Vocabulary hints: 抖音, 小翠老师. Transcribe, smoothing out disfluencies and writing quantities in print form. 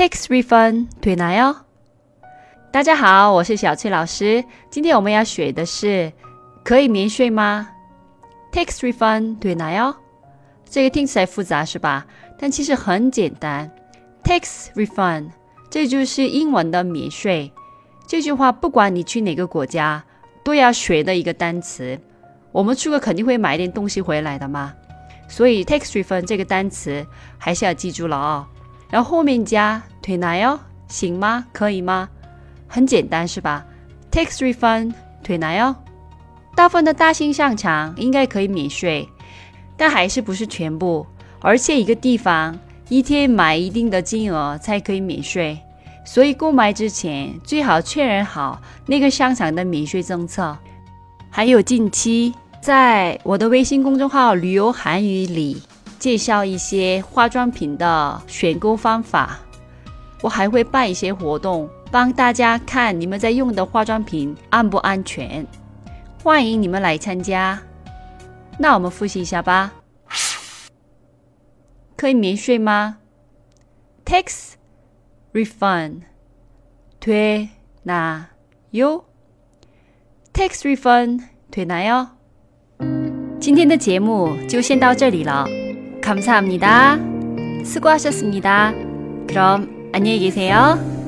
tax refund 되나요? 大家好，我是小翠老师。今天我们要学的是可以免税吗？ tax refund 되나요? 这个听起来复杂是吧？但其实很简单。 tax refund 这就是英文的免税。这句话不管你去哪个国家都要学的一个单词。我们出国肯定会买点东西回来的嘛，所以 tax refund 这个单词还是要记住了哦。然后后面加되나요，行吗？可以吗？很简单是吧？ tax refund 되나요？大部分的大型商场应该可以免税，但还是不是全部，而且一个地方一天买一定的金额才可以免税，所以购买之前最好确认好那个商场的免税政策。还有近期在我的微信公众号旅游韩语里介绍一些化妆品的选购方法，我还会办一些活动帮大家看你们在用的化妆品安不安全，欢迎你们来参加。那我们复习一下吧。可以免税吗？ Tax refund 되나요？Tax refund 되나요？今天的节目就先到这里了。감사합니다。수고하셨습니다。그럼 안녕히 계세요。